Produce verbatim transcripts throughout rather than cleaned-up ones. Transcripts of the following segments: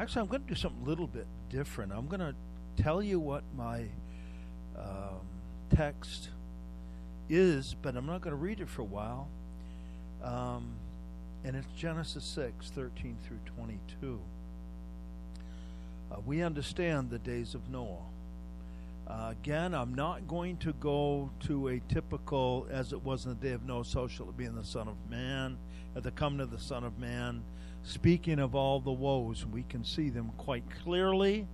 Actually, I'm going to do something a little bit different. I'm going to tell you what my um, text is, but I'm not going to read it for a while. Um, and it's Genesis six, thirteen through twenty-two. Uh, we understand the days of Noah. Uh, again, I'm not going to go to a typical, as it was in the day of Noah, so shall it be in the Son of Man, at the coming of the Son of Man, speaking of all the woes. We can see them quite clearly.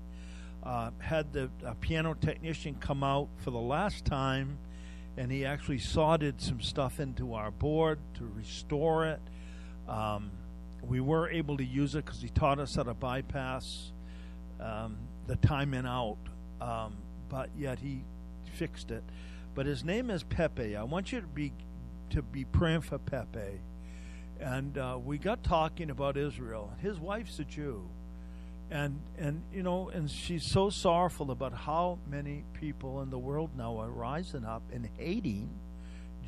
Uh, had the a piano technician come out for the last time, and he actually soldered some stuff into our board to restore it. Um, we were able to use it because he taught us how to bypass um, the time and out. Um, but yet he fixed it. But his name is Pepe. I want you to be to be praying for Pepe. And uh, we got talking about Israel. His wife's a Jew. And, and you know, and she's so sorrowful about how many people in the world now are rising up and hating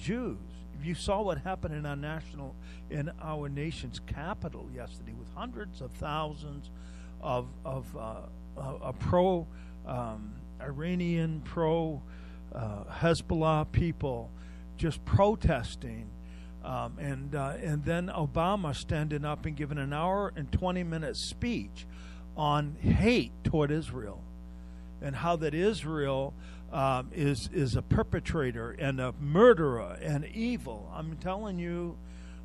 Jews. You saw what happened in our national, in our nation's capital yesterday, with hundreds of thousands of of uh, a, a pro. Um, Iranian pro uh, Hezbollah people just protesting, um, and uh, and then Obama standing up and giving an hour and twenty minute speech on hate toward Israel, and how that Israel um, is is a perpetrator and a murderer and evil. I'm telling you,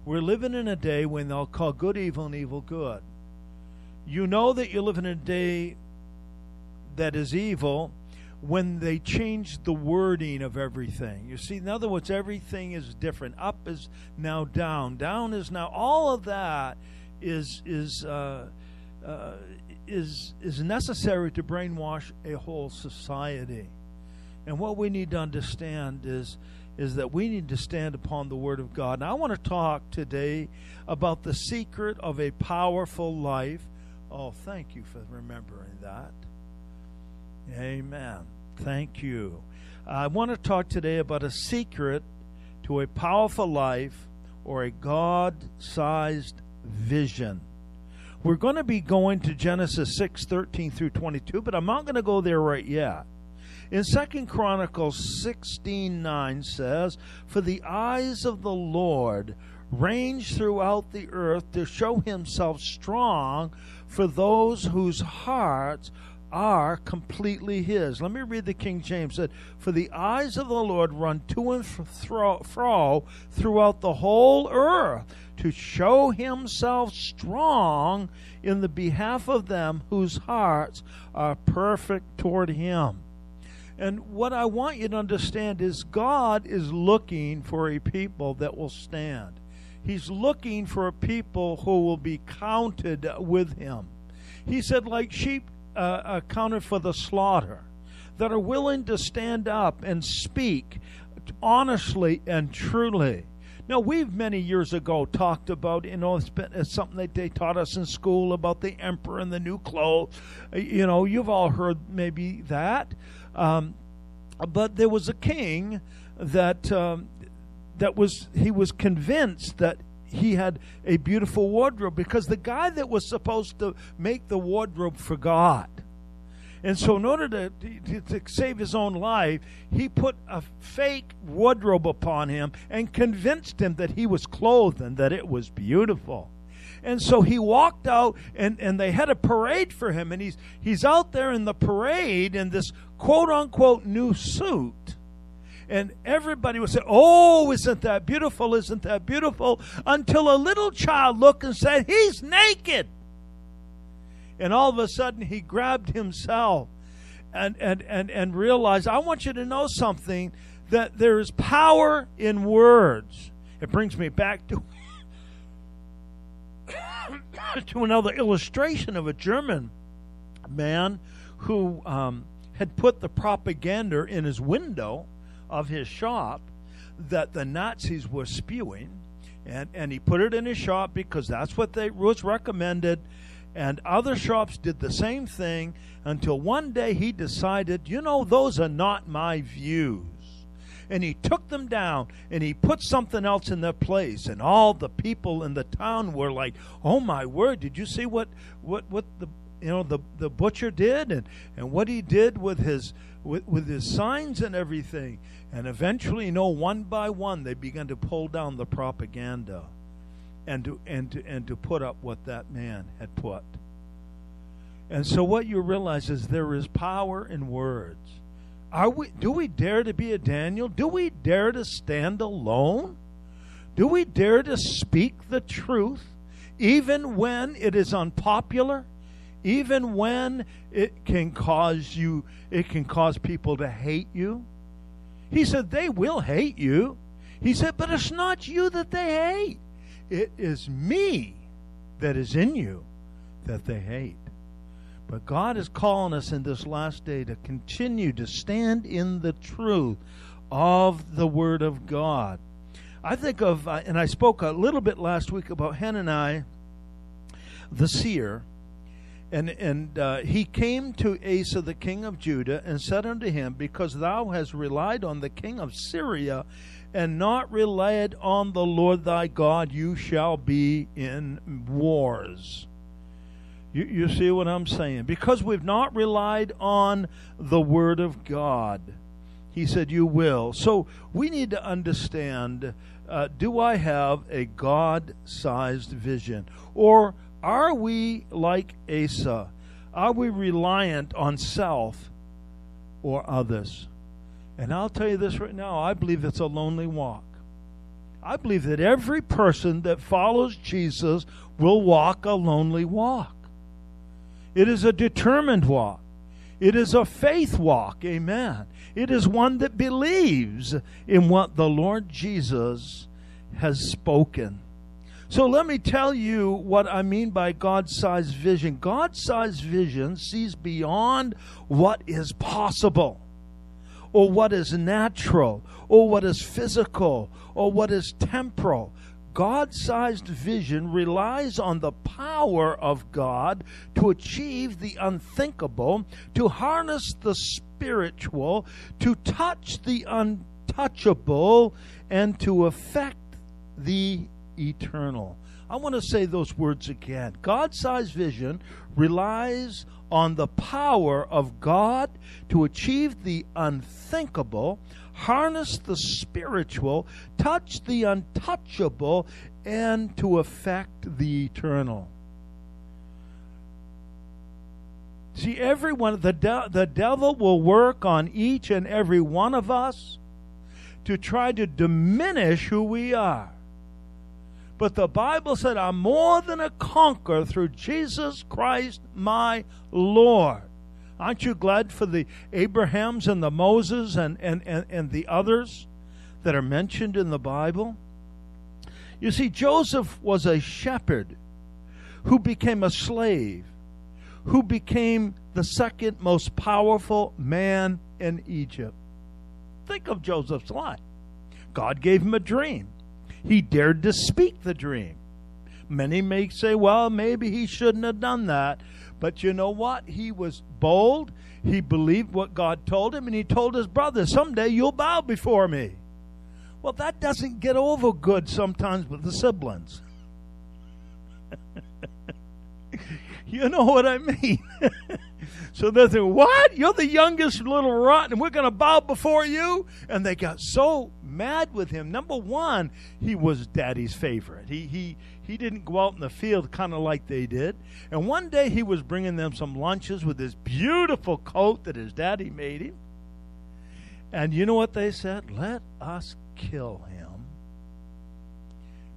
we're living in a day when they'll call good evil and evil good. You know that you're living in a day that is evil when they change the wording of everything. You see, in other words, everything is different. Up is now down. Down is now. All of that is is uh, uh, is is necessary to brainwash a whole society. And what we need to understand is is that we need to stand upon the Word of God. And I want to talk today about the secret of a powerful life. Oh, thank you for remembering that. Amen. Thank you. I want to talk today about a secret to a powerful life, or a God-sized vision. We're going to be going to Genesis six, thirteen through twenty-two, but I'm not going to go there right yet. In Second Chronicles sixteen, nine says, "For the eyes of the Lord range throughout the earth to show himself strong for those whose hearts are completely his." Let me read the King James. It said, "For the eyes of the Lord run to and fro throughout the whole earth to show himself strong in the behalf of them whose hearts are perfect toward him." And what I want you to understand is God is looking for a people that will stand. He's looking for a people who will be counted with him. He said, like sheep Uh, accounted for the slaughter, that are willing to stand up and speak honestly and truly. Now, we've many years ago talked about, you know, it's, been, it's something that they taught us in school about the emperor and the new clothes. You know, you've all heard maybe that. Um, but there was a king that um, that was, he was convinced that he had a beautiful wardrobe, because the guy that was supposed to make the wardrobe forgot. And so in order to, to, to save his own life, he put a fake wardrobe upon him and convinced him that he was clothed and that it was beautiful. And so he walked out, and, and they had a parade for him. And he's, he's out there in the parade in this quote-unquote new suit. And everybody would say, "Oh, isn't that beautiful? Isn't that beautiful?" Until a little child looked and said, "He's naked." And all of a sudden, he grabbed himself and, and, and, and realized, I want you to know something, that there is power in words. It brings me back to, to another illustration of a German man who um, had put the propaganda in his window of his shop that the Nazis were spewing, and, and he put it in his shop because that's what they was recommended, and other shops did the same thing, until one day he decided, you know, those are not my views. and he took them down, and he put something else in their place. And all the people in the town were like, oh my word, did you see what what what the you know the the butcher did, and and what he did with his with, with his signs and everything? And eventually, you know, one by one, they began to pull down the propaganda and to and to, and to put up what that man had put. And so what you realize is there is power in words. Are we, do we dare to be a Daniel? Do we dare to stand alone? Do we dare to speak the truth, even when it is unpopular, even when it can cause you, it can cause people to hate you? He said, they will hate you. He said, but it's not you that they hate. It is me that is in you that they hate. But God is calling us in this last day to continue to stand in the truth of the Word of God. I think of, and I spoke a little bit last week about Hanani, the seer, and and uh, he came to Asa, the king of Judah, and said unto him, because thou hast relied on the king of Syria, and not relied on the Lord thy God, you shall be in wars. You, you see what I'm saying? Because we've not relied on the Word of God. He said, you will. So we need to understand, uh, do I have a God-sized vision? Or are we like Asa? Are we reliant on self or others? And I'll tell you this right now, I believe it's a lonely walk. I believe that every person that follows Jesus will walk a lonely walk. It is a determined walk. It is a faith walk. Amen. It is one that believes in what the Lord Jesus has spoken. So let me tell you what I mean by God-sized vision. God-sized vision sees beyond what is possible, or what is natural, or what is physical, or what is temporal. God-sized vision relies on the power of God to achieve the unthinkable, to harness the spiritual, to touch the untouchable, and to affect the eternal. I want to say those words again. God-sized vision relies on the power of God to achieve the unthinkable, harness the spiritual, touch the untouchable, and to affect the eternal. See, everyone, the, de- the devil will work on each and every one of us to try to diminish who we are. But the Bible said, I'm more than a conqueror through Jesus Christ my Lord. Aren't you glad for the Abrahams and the Moses and, and, and, and the others that are mentioned in the Bible? You see, Joseph was a shepherd who became a slave, who became the second most powerful man in Egypt. Think of Joseph's life. God gave him a dream. He dared to speak the dream. Many may say, well, maybe he shouldn't have done that. But you know what? He was bold. He believed what God told him, and he told his brother, someday you'll bow before me. Well, that doesn't get over good sometimes with the siblings. You know what I mean? So they think, what? You're the youngest little rot, and we're going to bow before you? And they got so mad with him. Number one, he was daddy's favorite. He he he didn't go out in the field kind of like they did. And one day he was bringing them some lunches with this beautiful coat that his daddy made him. And you know what they said? Let us kill him.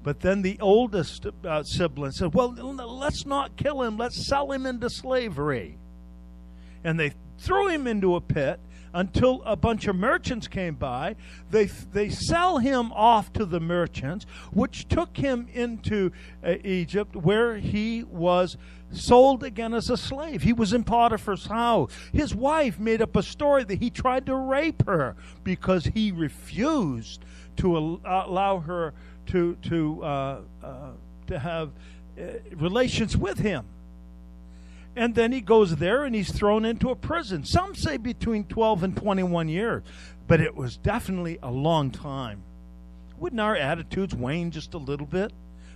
But then the oldest uh, sibling said, well, let's not kill him. Let's sell him into slavery. And they threw him into a pit until a bunch of merchants came by. They they sell him off to the merchants, which took him into uh, Egypt, where he was sold again as a slave. He was in Potiphar's house. His wife made up a story that he tried to rape her because he refused to al- allow her to to uh, uh, to have uh, relations with him. And then he goes there and he's thrown into a prison. Some say between twelve and twenty-one years. but it was definitely a long time. Wouldn't our attitudes wane just a little bit?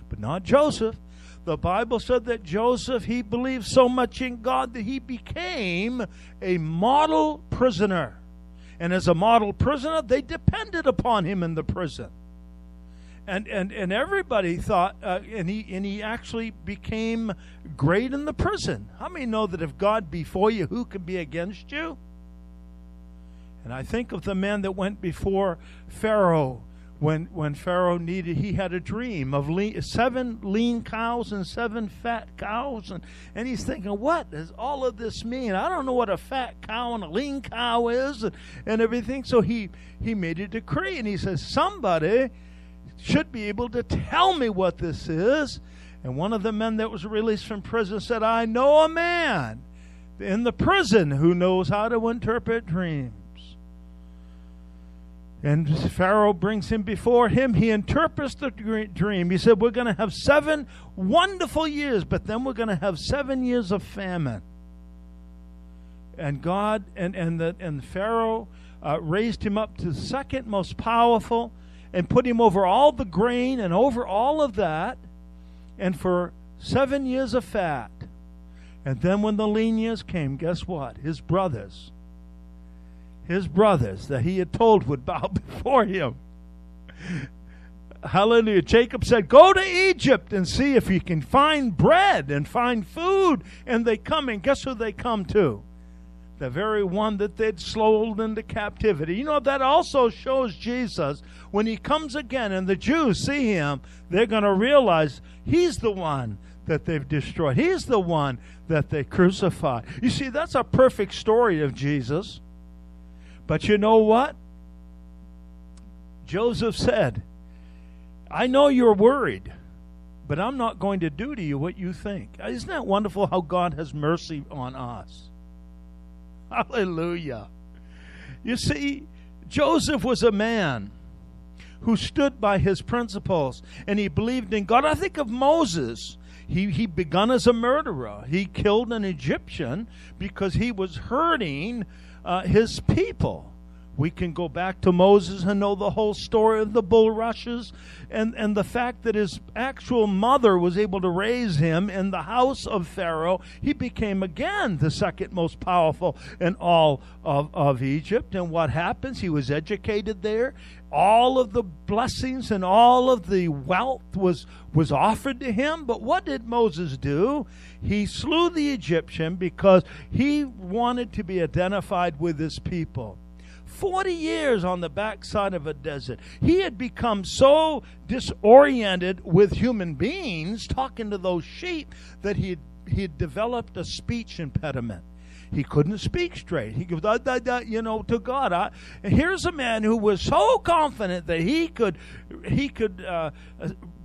But not Joseph. The Bible said that Joseph, he believed so much in God that he became a model prisoner. And as a model prisoner, they depended upon him in the prison. And and, and everybody thought, uh, and, he, and he actually became great in the prison. How many know that if God be for you, who can be against you? And I think of the men that went before Pharaoh. When when Pharaoh needed, he had a dream of lean, seven lean cows and seven fat cows. And, and he's thinking, what does all of this mean? I don't know what a fat cow and a lean cow is and, and everything. So he, he made a decree, and he says, somebody should be able to tell me what this is. And one of the men that was released from prison said, I know a man in the prison who knows how to interpret dreams. And Pharaoh brings him before him. He interprets the dream. He said, we're going to have seven wonderful years, but then we're going to have seven years of famine. And God and, and, the, and Pharaoh uh, raised him up to the second most powerful and put him over all the grain and over all of that, and for seven years of fat. And then when the lean years came, guess what? His brothers... His brothers that he had told would bow before him. Hallelujah. Jacob said, go to Egypt and see if you can find bread and find food. And they come, and guess who they come to? The very one that they'd sold into captivity. You know, that also shows Jesus. When he comes again and the Jews see him, they're going to realize he's the one that they've destroyed. He's the one that they crucified. You see, that's a perfect story of Jesus. But you know what? Joseph said, I know you're worried, but I'm not going to do to you what you think. Isn't that wonderful how God has mercy on us? Hallelujah. You see, Joseph was a man who stood by his principles, and he believed in God. I think of Moses. He, he begun as a murderer. He killed an Egyptian because he was hurting Uh, his people. We can go back to Moses and know the whole story of the bulrushes and, and the fact that his actual mother was able to raise him in the house of Pharaoh. He became again the second most powerful in all of, of Egypt. And what happens? He was educated there. All of the blessings and all of the wealth was, was offered to him. But what did Moses do? He slew the Egyptian because he wanted to be identified with his people. Forty years on the backside of a desert. He had become so disoriented with human beings, talking to those sheep, that he had, he had developed a speech impediment. He couldn't speak straight. He goes, you know, to God. I, and here's a man who was so confident that he could, he could uh,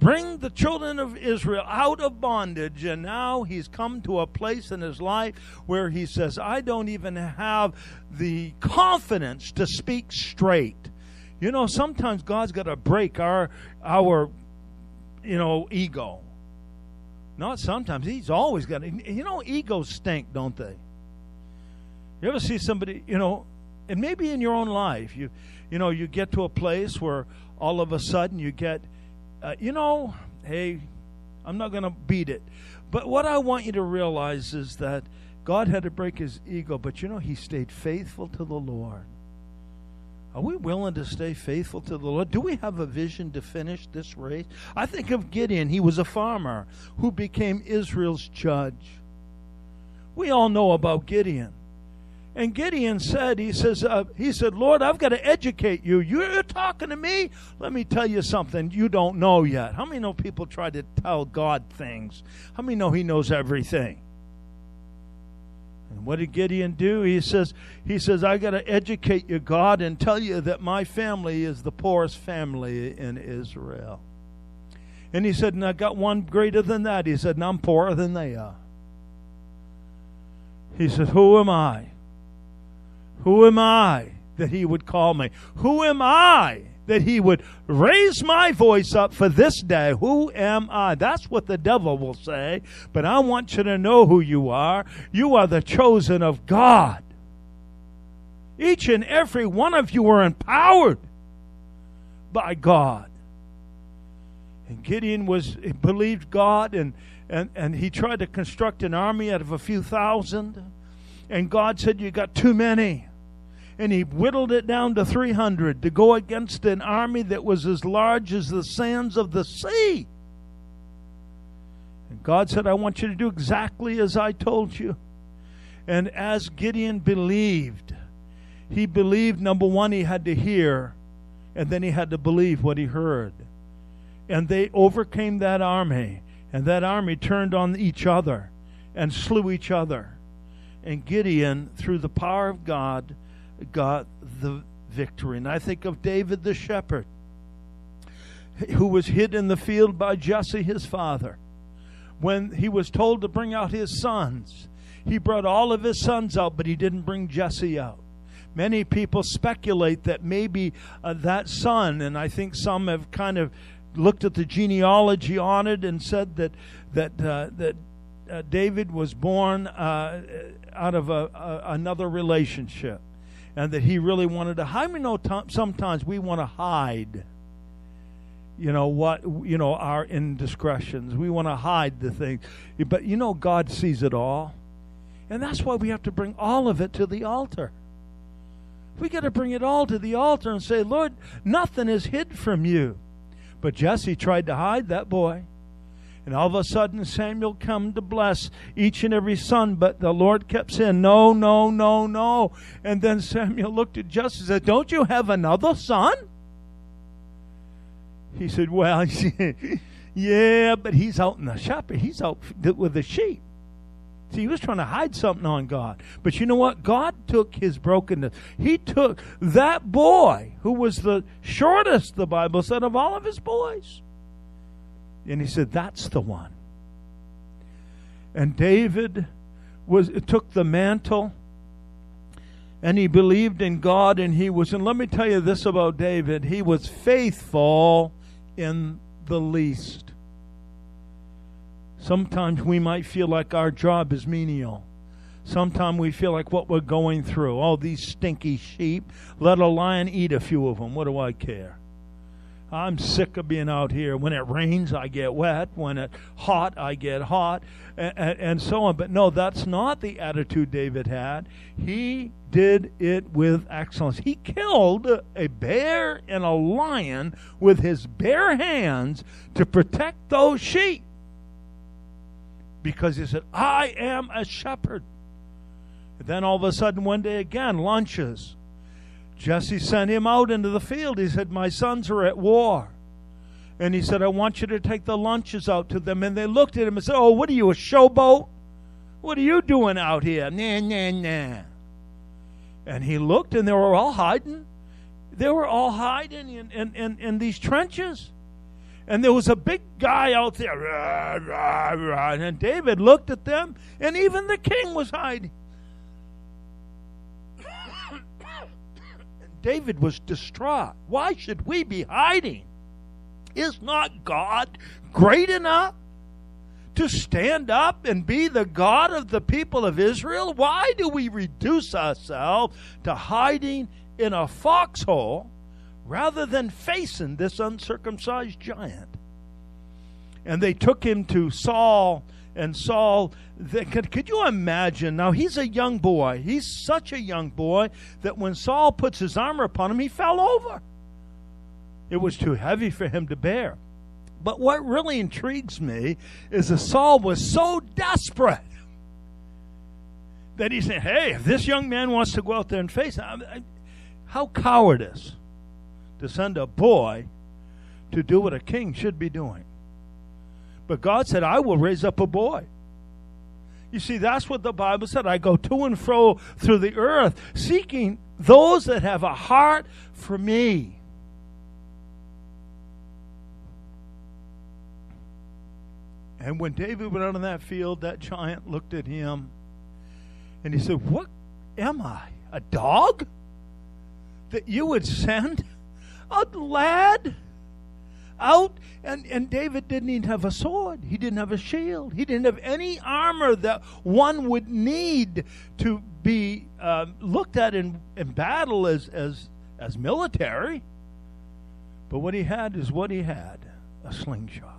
bring the children of Israel out of bondage. And now he's come to a place in his life where he says, I don't even have the confidence to speak straight. You know, sometimes God's got to break our, our, you know, ego. Not sometimes. He's always got to. You know, egos stink, don't they? You ever see somebody, you know, and maybe in your own life, you you know, you get to a place where all of a sudden you get, uh, you know, hey, I'm not going to beat it. But what I want you to realize is that God had to break his ego, but you know, he stayed faithful to the Lord. Are we willing to stay faithful to the Lord? Do we have a vision to finish this race? I think of Gideon. He was a farmer who became Israel's judge. We all know about Gideon. And Gideon said, he says, uh, he said, Lord, I've got to educate you. You're talking to me? Let me tell you something you don't know yet. How many know people try to tell God things? How many know he knows everything? And what did Gideon do? He says, he says, I got to educate you, God, and tell you that my family is the poorest family in Israel. And he said, and I got one greater than that. He said, and I'm poorer than they are. He said, who am I? Who am I that he would call me? Who am I that he would raise my voice up for this day? Who am I? That's what the devil will say. But I want you to know who you are. You are the chosen of God. Each and every one of you are empowered by God. And Gideon was believed God, and, and, and he tried to construct an army out of a few thousand. And God said, you got too many. And he whittled it down to three hundred to go against an army that was as large as the sands of the sea. And God said, I want you to do exactly as I told you. And as Gideon believed, he believed, number one, he had to hear, and then he had to believe what he heard. And they overcame that army, and that army turned on each other and slew each other. And Gideon, through the power of God, got the victory. And I think of David the shepherd, who was hid in the field by Jesse his father. When he was told to bring out his sons, he brought all of his sons out, but he didn't bring Jesse out. Many people speculate that maybe uh, that son, and I think some have kind of looked at the genealogy on it and said that that uh, that uh, David was born uh, out of a, a, another relationship. And that he really wanted to hide. We know sometimes we want to hide, you know, what, you know, our indiscretions. We want to hide the things. But you know, God sees it all. And that's why we have to bring all of it to the altar. We got to bring it all to the altar and say, Lord, nothing is hid from you. But Jesse tried to hide that boy. And all of a sudden, Samuel come to bless each and every son. But the Lord kept saying, no, no, no, no. And then Samuel looked at Jesse and said, don't you have another son? He said, well, yeah, but he's out in the shop. He's out with the sheep. See, he was trying to hide something on God. But you know what? God took his brokenness. He took that boy who was the shortest, the Bible said, of all of his boys. And he said, that's the one. And David was took the mantle, and he believed in God, and he was, and let me tell you this about David, he was faithful in the least. Sometimes we might feel like our job is menial. Sometimes we feel like what we're going through, all these stinky sheep, let a lion eat a few of them, what do I care? I'm sick of being out here. When it rains, I get wet. When it's hot, I get hot, and, and, and so on. But no, that's not the attitude David had. He did it with excellence. He killed a bear and a lion with his bare hands to protect those sheep. Because he said, I am a shepherd. And then all of a sudden, one day again, lunches. Jesse sent him out into the field. He said, my sons are at war. And he said, I want you to take the lunches out to them. And they looked at him and said, oh, what are you, a showboat? What are you doing out here? Nah, nah, nah. And he looked, and they were all hiding. They were all hiding in, in, in, in these trenches. And there was a big guy out there. Rah, rah, rah. And David looked at them, and even the king was hiding. David was distraught. Why should we be hiding? Is not God great enough to stand up and be the God of the people of Israel? Why do we reduce ourselves to hiding in a foxhole rather than facing this uncircumcised giant? And they took him to Saul. And Saul, they, could, could you imagine? Now, he's a young boy. He's such a young boy that when Saul puts his armor upon him, he fell over. It was too heavy for him to bear. But what really intrigues me is that Saul was so desperate that he said, hey, if this young man wants to go out there and face him, how cowardice to send a boy to do what a king should be doing. But God said, I will raise up a boy. You see, that's what the Bible said. I go to and fro through the earth, seeking those that have a heart for me. And when David went out on that field, that giant looked at him, and he said, what am I, a dog? That you would send a lad, out. And, and David didn't even have a sword. He didn't have a shield. He didn't have any armor that one would need to be uh, looked at in, in battle as, as, as military. But what he had is what he had, a slingshot.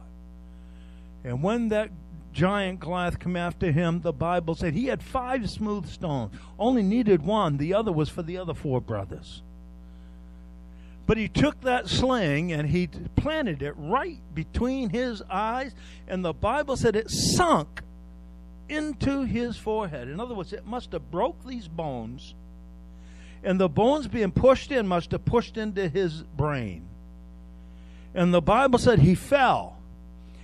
And when that giant Goliath came after him, the Bible said he had five smooth stones. Only needed one. The other was for the other four brothers. But he took that sling and he planted it right between his eyes. And the Bible said it sunk into his forehead. In other words, it must have broke these bones. And the bones being pushed in must have pushed into his brain. And the Bible said he fell.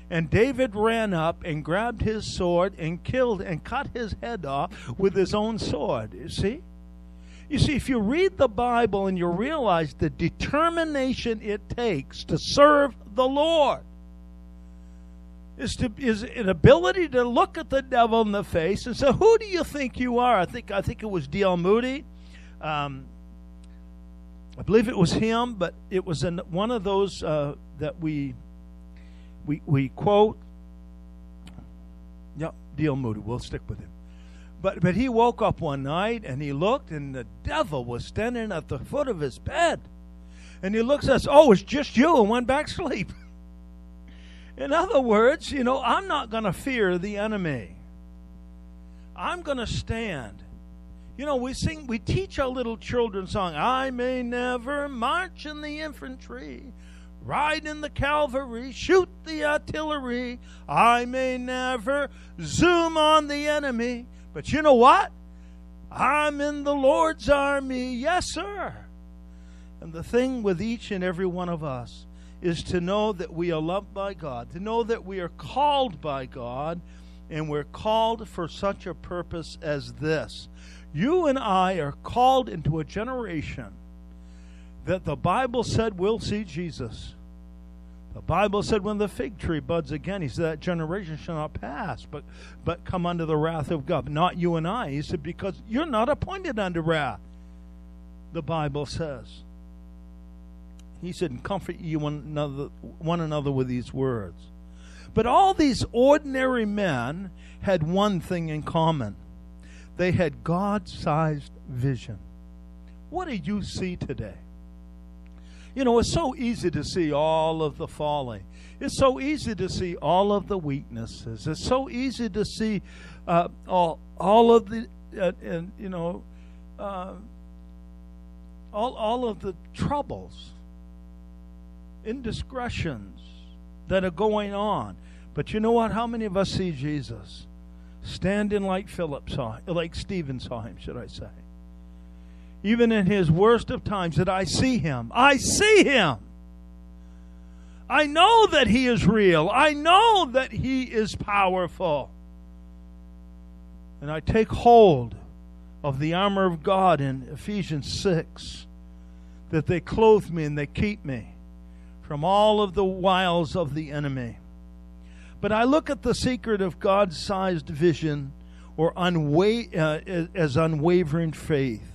And David ran up and grabbed his sword and killed and cut his head off with his own sword. You see? You see, if you read the Bible and you realize the determination it takes to serve the Lord is, to, is an ability to look at the devil in the face and say, who do you think you are? I think, I think it was D L Moody. Um, I believe it was him, but it was in one of those uh, that we, we, we quote. Yep, D L Moody. We'll stick with him. But, but he woke up one night, and he looked, and the devil was standing at the foot of his bed. And he looks at us, oh, it's just you, and went back to sleep. In other words, you know, I'm not going to fear the enemy. I'm going to stand. You know, we sing, we teach our little children's song, I may never march in the infantry, ride in the cavalry, shoot the artillery. I may never zoom on the enemy. But you know what? I'm in the Lord's army. Yes, sir. And the thing with each and every one of us is to know that we are loved by God, to know that we are called by God, and we're called for such a purpose as this. You and I are called into a generation that the Bible said we'll see Jesus. The Bible said when the fig tree buds again, he said that generation shall not pass, but, but come under the wrath of God. Not you and I, he said, because you're not appointed unto wrath, the Bible says. He said, and comfort you one another, one another with these words. But all these ordinary men had one thing in common. They had God-sized vision. What do you see today? You know, it's so easy to see all of the folly. It's so easy to see all of the weaknesses. It's so easy to see uh, all all of the uh, and you know uh, all all of the troubles, indiscretions that are going on. But you know what? How many of us see Jesus standing like Philip saw, like Stephen saw him? Should I say? Even in his worst of times, that I see him. I see him. I know that he is real. I know that he is powerful. And I take hold of the armor of God in Ephesians six, that they clothe me and they keep me from all of the wiles of the enemy. But I look at the secret of God-sized vision or unwa- uh, as unwavering faith.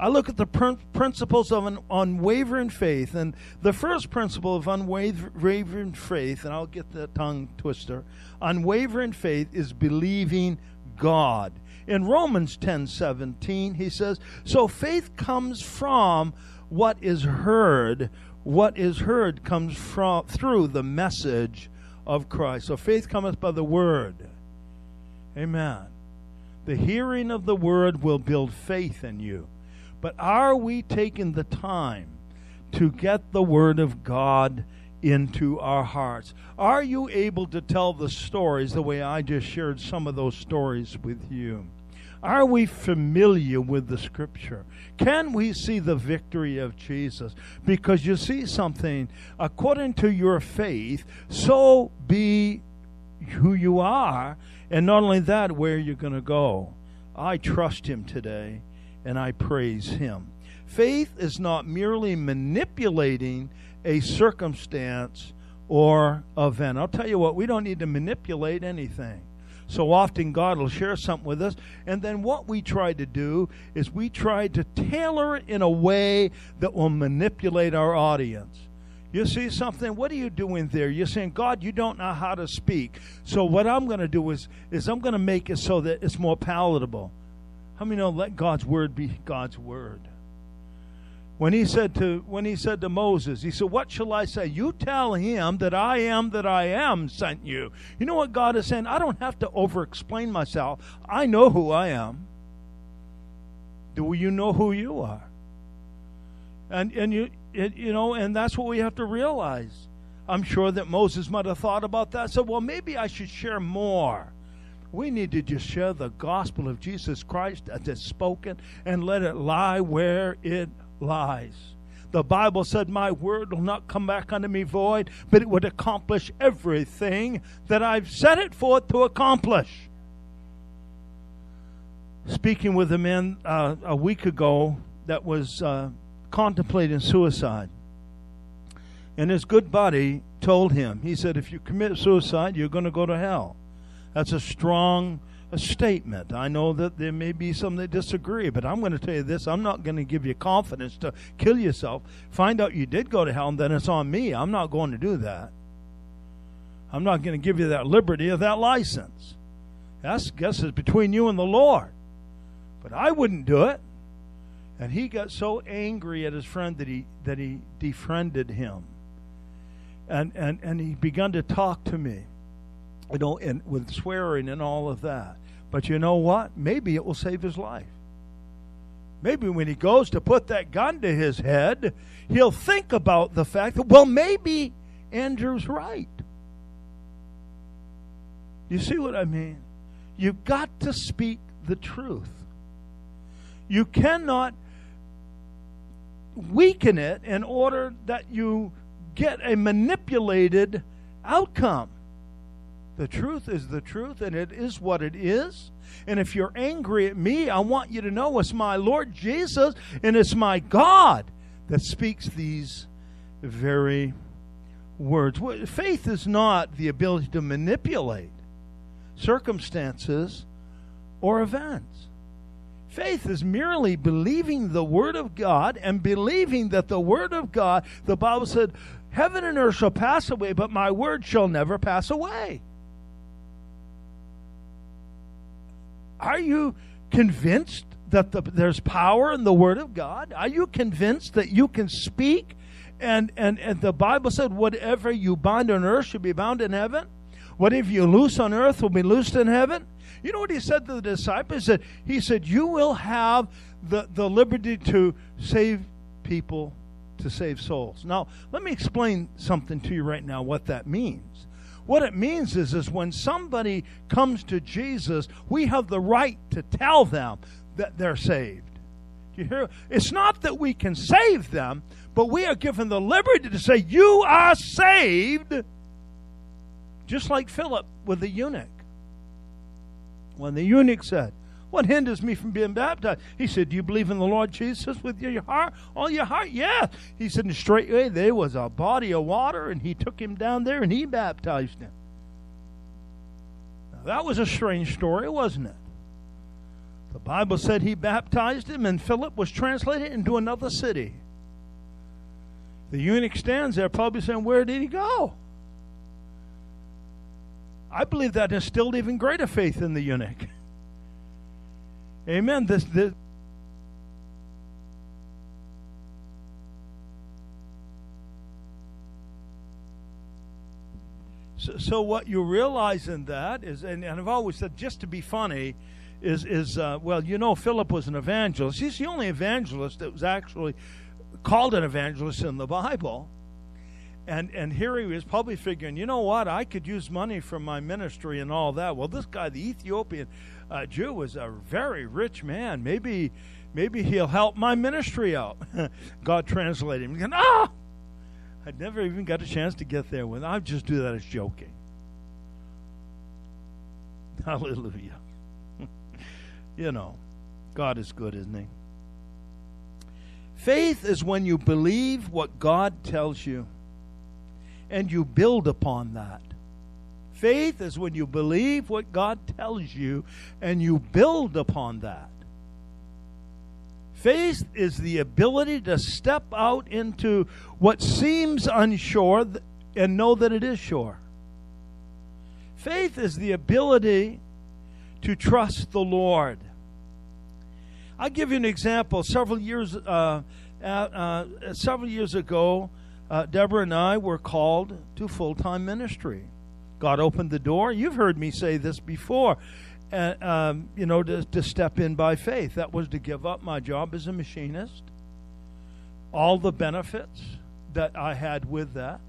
I look at the principles of an unwavering faith, and the first principle of unwavering faith, and I'll get the tongue twister, unwavering faith is believing God. In Romans ten seventeen, he says, so faith comes from what is heard. What is heard comes from through the message of Christ. So faith cometh by the word. Amen. The hearing of the word will build faith in you. But are we taking the time to get the Word of God into our hearts? Are you able to tell the stories the way I just shared some of those stories with you? Are we familiar with the Scripture? Can we see the victory of Jesus? Because you see something, according to your faith, so be who you are, and not only that, where you're going to go. I trust Him today. And I praise him. Faith is not merely manipulating a circumstance or event. I'll tell you what, we don't need to manipulate anything. So often God will share something with us, and then what we try to do is we try to tailor it in a way that will manipulate our audience. You see something? What are you doing there? You're saying, God, you don't know how to speak. So what I'm going to do is, is I'm going to make it so that it's more palatable. How many know let God's word be God's word? When he said to when he said to Moses, he said, what shall I say? You tell him that I am that I am sent you. You know what God is saying? I don't have to over-explain myself. I know who I am. Do you know who you are? And and you it, you know, and that's what we have to realize. I'm sure that Moses might have thought about that. So, well, maybe I should share more. We need to just share the gospel of Jesus Christ as it's spoken and let it lie where it lies. The Bible said, my word will not come back unto me void, but it would accomplish everything that I've set it forth to accomplish. Speaking with a man uh, a week ago that was uh, contemplating suicide. And his good buddy told him, he said, if you commit suicide, you're going to go to hell. That's a strong a statement. I know that there may be some that disagree, but I'm going to tell you this. I'm not going to give you confidence to kill yourself. Find out you did go to hell, and then it's on me. I'm not going to do that. I'm not going to give you that liberty or that license. That's, guess is between you and the Lord. But I wouldn't do it. And he got so angry at his friend that he that he defriended him. And, and, and he began to talk to me. You know, and with swearing and all of that. But you know what? Maybe it will save his life. Maybe when he goes to put that gun to his head, he'll think about the fact that, well, maybe Andrew's right. You see what I mean? You've got to speak the truth. You cannot weaken it in order that you get a manipulated outcome. The truth is the truth, and it is what it is. And if you're angry at me, I want you to know it's my Lord Jesus and it's my God that speaks these very words. Faith is not the ability to manipulate circumstances or events. Faith is merely believing the Word of God and believing that the Word of God, the Bible said, heaven and earth shall pass away, but my Word shall never pass away. Are you convinced that the, there's power in the Word of God? Are you convinced that you can speak? And, and, and the Bible said, whatever you bind on earth should be bound in heaven. Whatever you loose on earth will be loosed in heaven. You know what he said to the disciples? He said, you will have the, the liberty to save people, to save souls. Now, let me explain something to you right now what that means. What it means is, is when somebody comes to Jesus, we have the right to tell them that they're saved. Do you hear? It's not that we can save them, but we are given the liberty to say, you are saved. Just like Philip with the eunuch. When the eunuch said, what hinders me from being baptized? He said, do you believe in the Lord Jesus with your heart? All your heart? Yeah. He said, and straightway there was a body of water, and he took him down there, and he baptized him. Now, that was a strange story, wasn't it? The Bible said he baptized him, and Philip was translated into another city. The eunuch stands there probably saying, where did he go? I believe that instilled even greater faith in the eunuch. Amen. This, this so, so what you realize in that is, and, and I've always said, just to be funny, is, is uh, well, you know, Philip was an evangelist. He's the only evangelist that was actually called an evangelist in the Bible. And and here he was probably figuring, you know what, I could use money from my ministry and all that. Well, this guy, the Ethiopian uh, Jew, was a very rich man. Maybe maybe he'll help my ministry out. God translated him. He said, ah! I never even got a chance to get there. When I just do that as joking. Hallelujah. You know, God is good, isn't he? Faith is when you believe what God tells you. And you build upon that. Faith is when you believe what God tells you and you build upon that. Faith is the ability to step out into what seems unsure and know that it is sure. Faith is the ability to trust the Lord. I'll give you an example. Several years, uh, uh, uh, several years ago, uh, Deborah and I were called to full-time ministry. God opened the door. You've heard me say this before. Uh, um, you know, to, to step in by faith. That was to give up my job as a machinist, all the benefits that I had with that,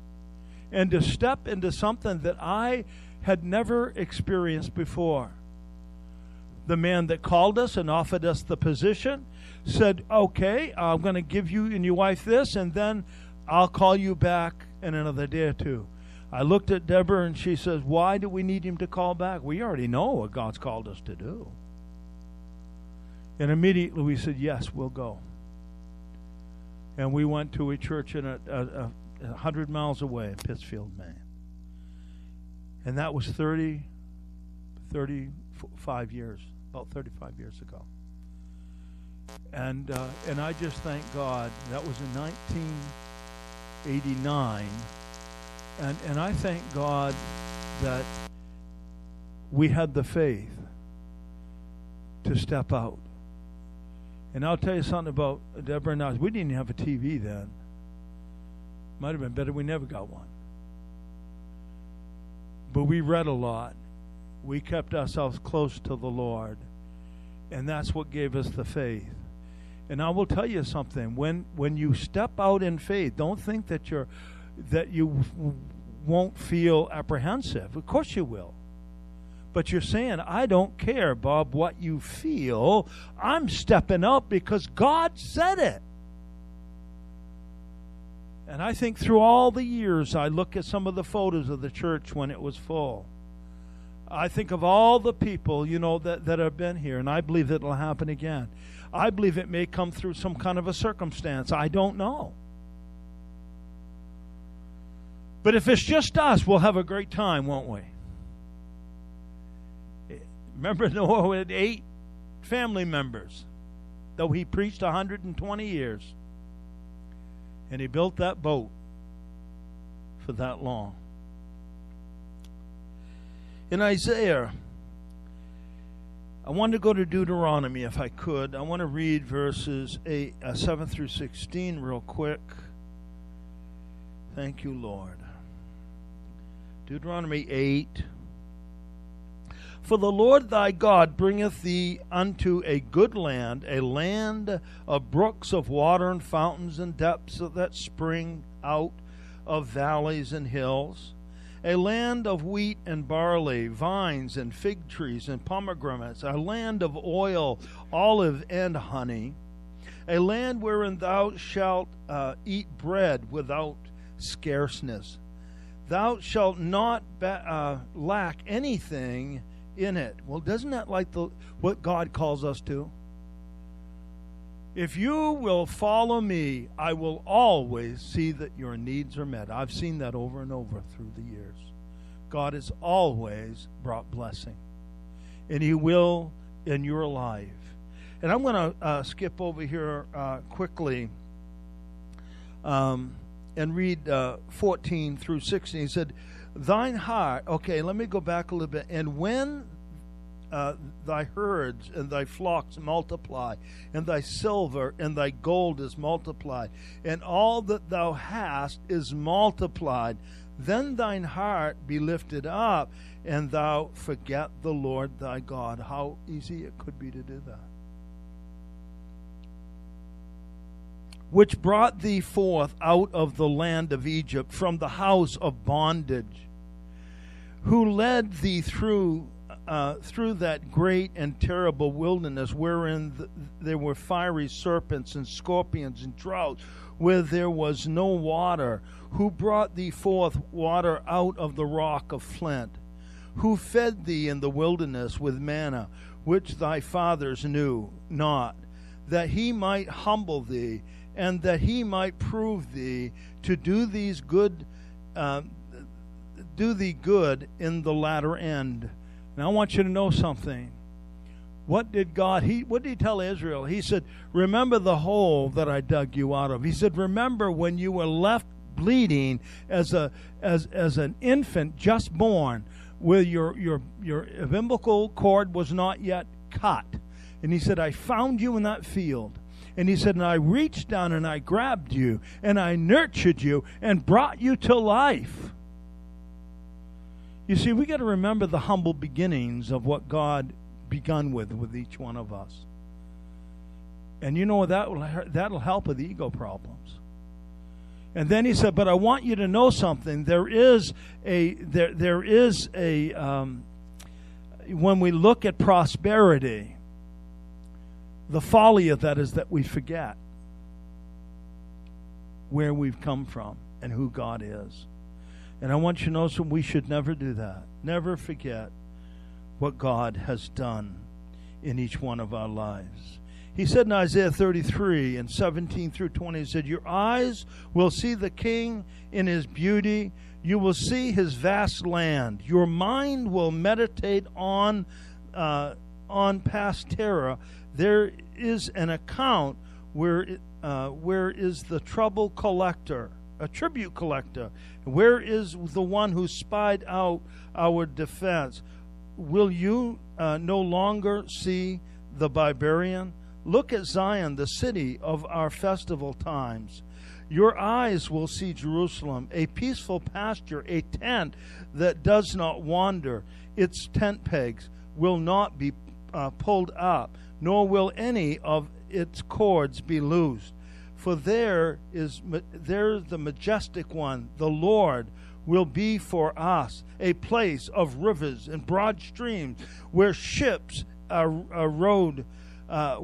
and to step into something that I had never experienced before. The man that called us and offered us the position said, okay, I'm going to give you and your wife this, and then I'll call you back in another day or two. I looked at Deborah and she says, why do we need him to call back? We already know what God's called us to do. And immediately we said, yes, we'll go. And we went to a church in a, a, a hundred miles away in Pittsfield, Maine. And that was thirty, thirty-five years, about thirty-five years ago. And, uh, and I just thank God. That was in nineteen eighty-nine. And and I thank God that we had the faith to step out. And I'll tell you something about Deborah and I. We didn't have a T V then. Might have been better we never got one. But we read a lot. We kept ourselves close to the Lord. And that's what gave us the faith. And I will tell you something. When when you step out in faith, don't think that you're that you won't feel apprehensive. Of course you will. But you're saying, I don't care, Bob, what you feel. I'm stepping up because God said it. And I think through all the years, I look at some of the photos of the church when it was full. I think of all the people, you know, that, that have been here, and I believe that it'll happen again. I believe it may come through some kind of a circumstance. I don't know. But if it's just us, we'll have a great time, won't we? Remember Noah had eight family members, though he preached one hundred twenty years. And he built that boat for that long. In Isaiah, I want to go to Deuteronomy if I could. I want to read verses eight, uh, seven through sixteen real quick. Thank you, Lord. Deuteronomy eight. For the Lord thy God bringeth thee unto a good land, a land of brooks of water and fountains and depths that spring out of valleys and hills, a land of wheat and barley, vines and fig trees and pomegranates, a land of oil, olive and honey, a land wherein thou shalt uh, eat bread without scarceness. Thou shalt not ba- uh, lack anything in it. Well, doesn't that like the what God calls us to? If you will follow me, I will always see that your needs are met. I've seen that over and over through the years. God has always brought blessing, and he will in your life. And I'm going to uh, skip over here uh, quickly. Um. And read uh, fourteen through sixteen. He said, thine heart, okay, let me go back a little bit. And when uh, thy herds and thy flocks multiply, and thy silver and thy gold is multiplied, and all that thou hast is multiplied, then thine heart be lifted up, and thou forget the Lord thy God. How easy it could be to do that. Which brought thee forth out of the land of Egypt, from the house of bondage, who led thee through uh, through that great and terrible wilderness, wherein th- there were fiery serpents and scorpions and droughts, where there was no water, who brought thee forth water out of the rock of flint, who fed thee in the wilderness with manna, which thy fathers knew not, that he might humble thee, and that he might prove thee, to do these good, uh, do thee good in the latter end. Now I want you to know something. What did God, he, what did he tell Israel? He said, remember the hole that I dug you out of. He said, remember when you were left bleeding as a as as an infant just born, where your your your umbilical cord was not yet cut. And he said, I found you in that field. And he said, and I reached down and I grabbed you and I nurtured you and brought you to life. You see, we got to remember the humble beginnings of what God begun with with each one of us. And you know, that will, that'll help with the ego problems. And then he said, but I want you to know something. There is a, there, there is a, um, when we look at prosperity, the folly of that is that we forget where we've come from and who God is. And I want you to know something, we should never do that. Never forget what God has done in each one of our lives. He said in Isaiah thirty-three and seventeen through twenty, he said, your eyes will see the King in his beauty. You will see his vast land. Your mind will meditate on, uh, on past terror. There is an account where, uh, where is the trouble collector, a tribute collector? Where is the one who spied out our defense? Will you uh, no longer see the barbarian? Look at Zion, the city of our festival times. Your eyes will see Jerusalem, a peaceful pasture, a tent that does not wander. Its tent pegs will not be uh, pulled up, nor will any of its cords be loosed. For there is there the majestic one, the Lord, will be for us, a place of rivers and broad streams, where ships are a road uh,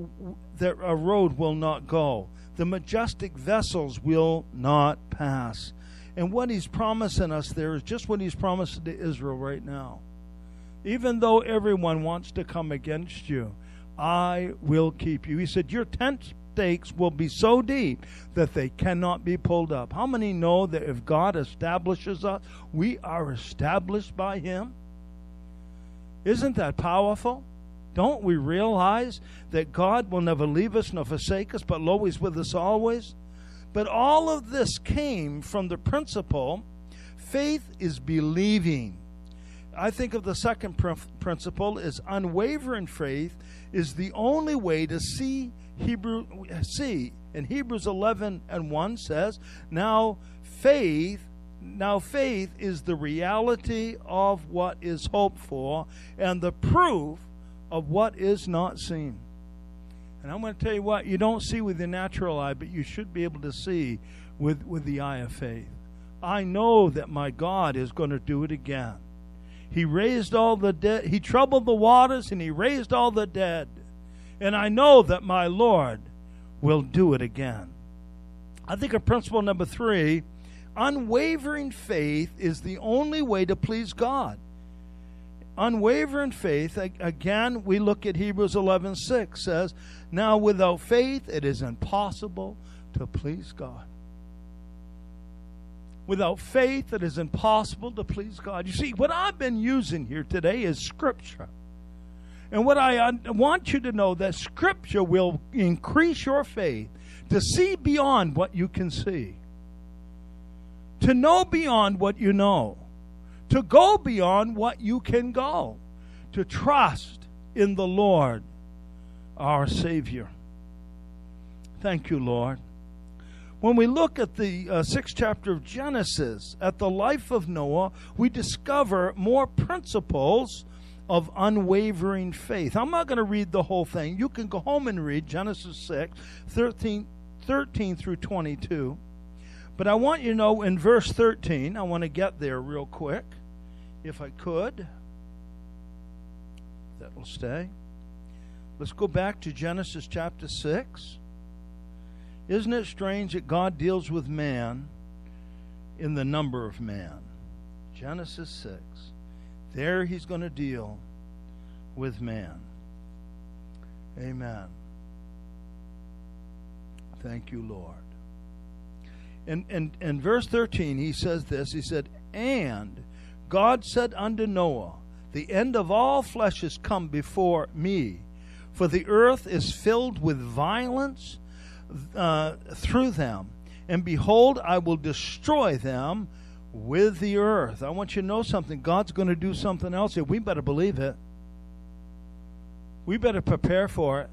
that a road will not go. The majestic vessels will not pass. And what he's promising us there is just what he's promised to Israel right now. Even though everyone wants to come against you, I will keep you. He said, your tent stakes will be so deep that they cannot be pulled up. How many know that if God establishes us, we are established by him? Isn't that powerful? Don't we realize that God will never leave us nor forsake us, but lo, he's with us always? But all of this came from the principle, faith is believing. I think of the second principle is unwavering faith is the only way to see Hebrew see. And Hebrews eleven and one says, now faith, now faith is the reality of what is hoped for and the proof of what is not seen. And I'm going to tell you what, you don't see with your natural eye, but you should be able to see with, with the eye of faith. I know that my God is going to do it again. He raised all the dead. He troubled the waters and he raised all the dead. And I know that my Lord will do it again. I think of principle number three, unwavering faith is the only way to please God. Unwavering faith, again, we look at Hebrews eleven six says, now without faith it is impossible to please God. Without faith, it is impossible to please God. You see, what I've been using here today is Scripture. And what I want you to know, that Scripture will increase your faith to see beyond what you can see, to know beyond what you know, to go beyond what you can go, to trust in the Lord, our Savior. Thank you, Lord. When we look at the uh, sixth chapter of Genesis, at the life of Noah, we discover more principles of unwavering faith. I'm not going to read the whole thing. You can go home and read Genesis six, thirteen through twenty-two. But I want you to know in verse thirteen, I want to get there real quick, if I could. That will stay. Let's go back to Genesis chapter six. Isn't it strange that God deals with man in the number of man? Genesis six. There he's going to deal with man. Amen. Thank you, Lord. And in, in, in verse thirteen, he says this. He said, and God said unto Noah, the end of all flesh is come before me, For the earth is filled with violence uh, through them. And behold, I will destroy them with the earth. I want you to know something. God's going to do something else here. We better believe it. We better prepare for it.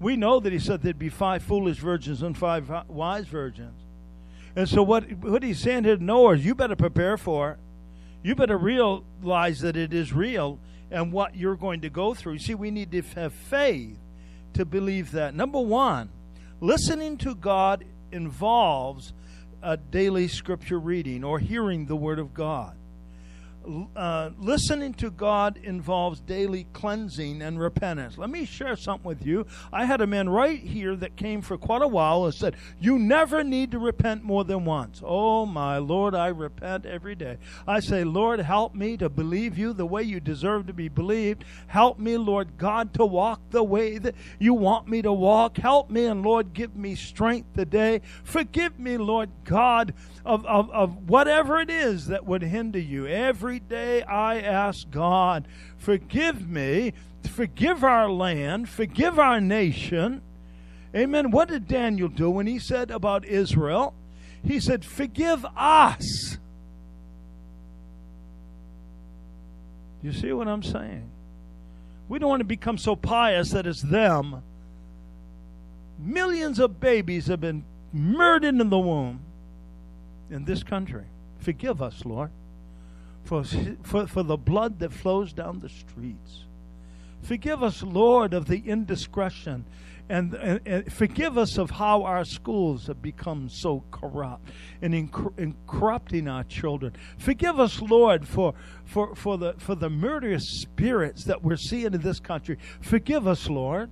We know that he said there'd be five foolish virgins and five wise virgins. And so what, what he's saying here to Noah is, you better prepare for it. You better realize that it is real and what you're going to go through. You see, we need to have faith to believe that. Number one, listening to God involves a daily scripture reading or hearing the word of God. Uh, listening to God involves daily cleansing and repentance. Let me share something with you. I had a man right here that came for quite a while and said, you never need to repent more than once. Oh my Lord, I repent every day. I say, Lord, help me to believe you the way you deserve to be believed. Help me, Lord God, to walk the way that you want me to walk. Help me, and Lord, give me strength today. Forgive me, Lord God, of, of, of whatever it is that would hinder you. Every Every day I ask God, forgive me, forgive our land, forgive our nation. Amen. What did Daniel do when he said about Israel? He said, forgive us. You see what I'm saying? We don't want to become so pious that it's them. Millions of babies have been murdered in the womb in this country. Forgive us, Lord. For, for, for the blood that flows down the streets. Forgive us, Lord, of the indiscretion. And, and, and forgive us of how our schools have become so corrupt and in, in corrupting our children. Forgive us, Lord, for, for, for, the, for the murderous spirits that we're seeing in this country. Forgive us, Lord.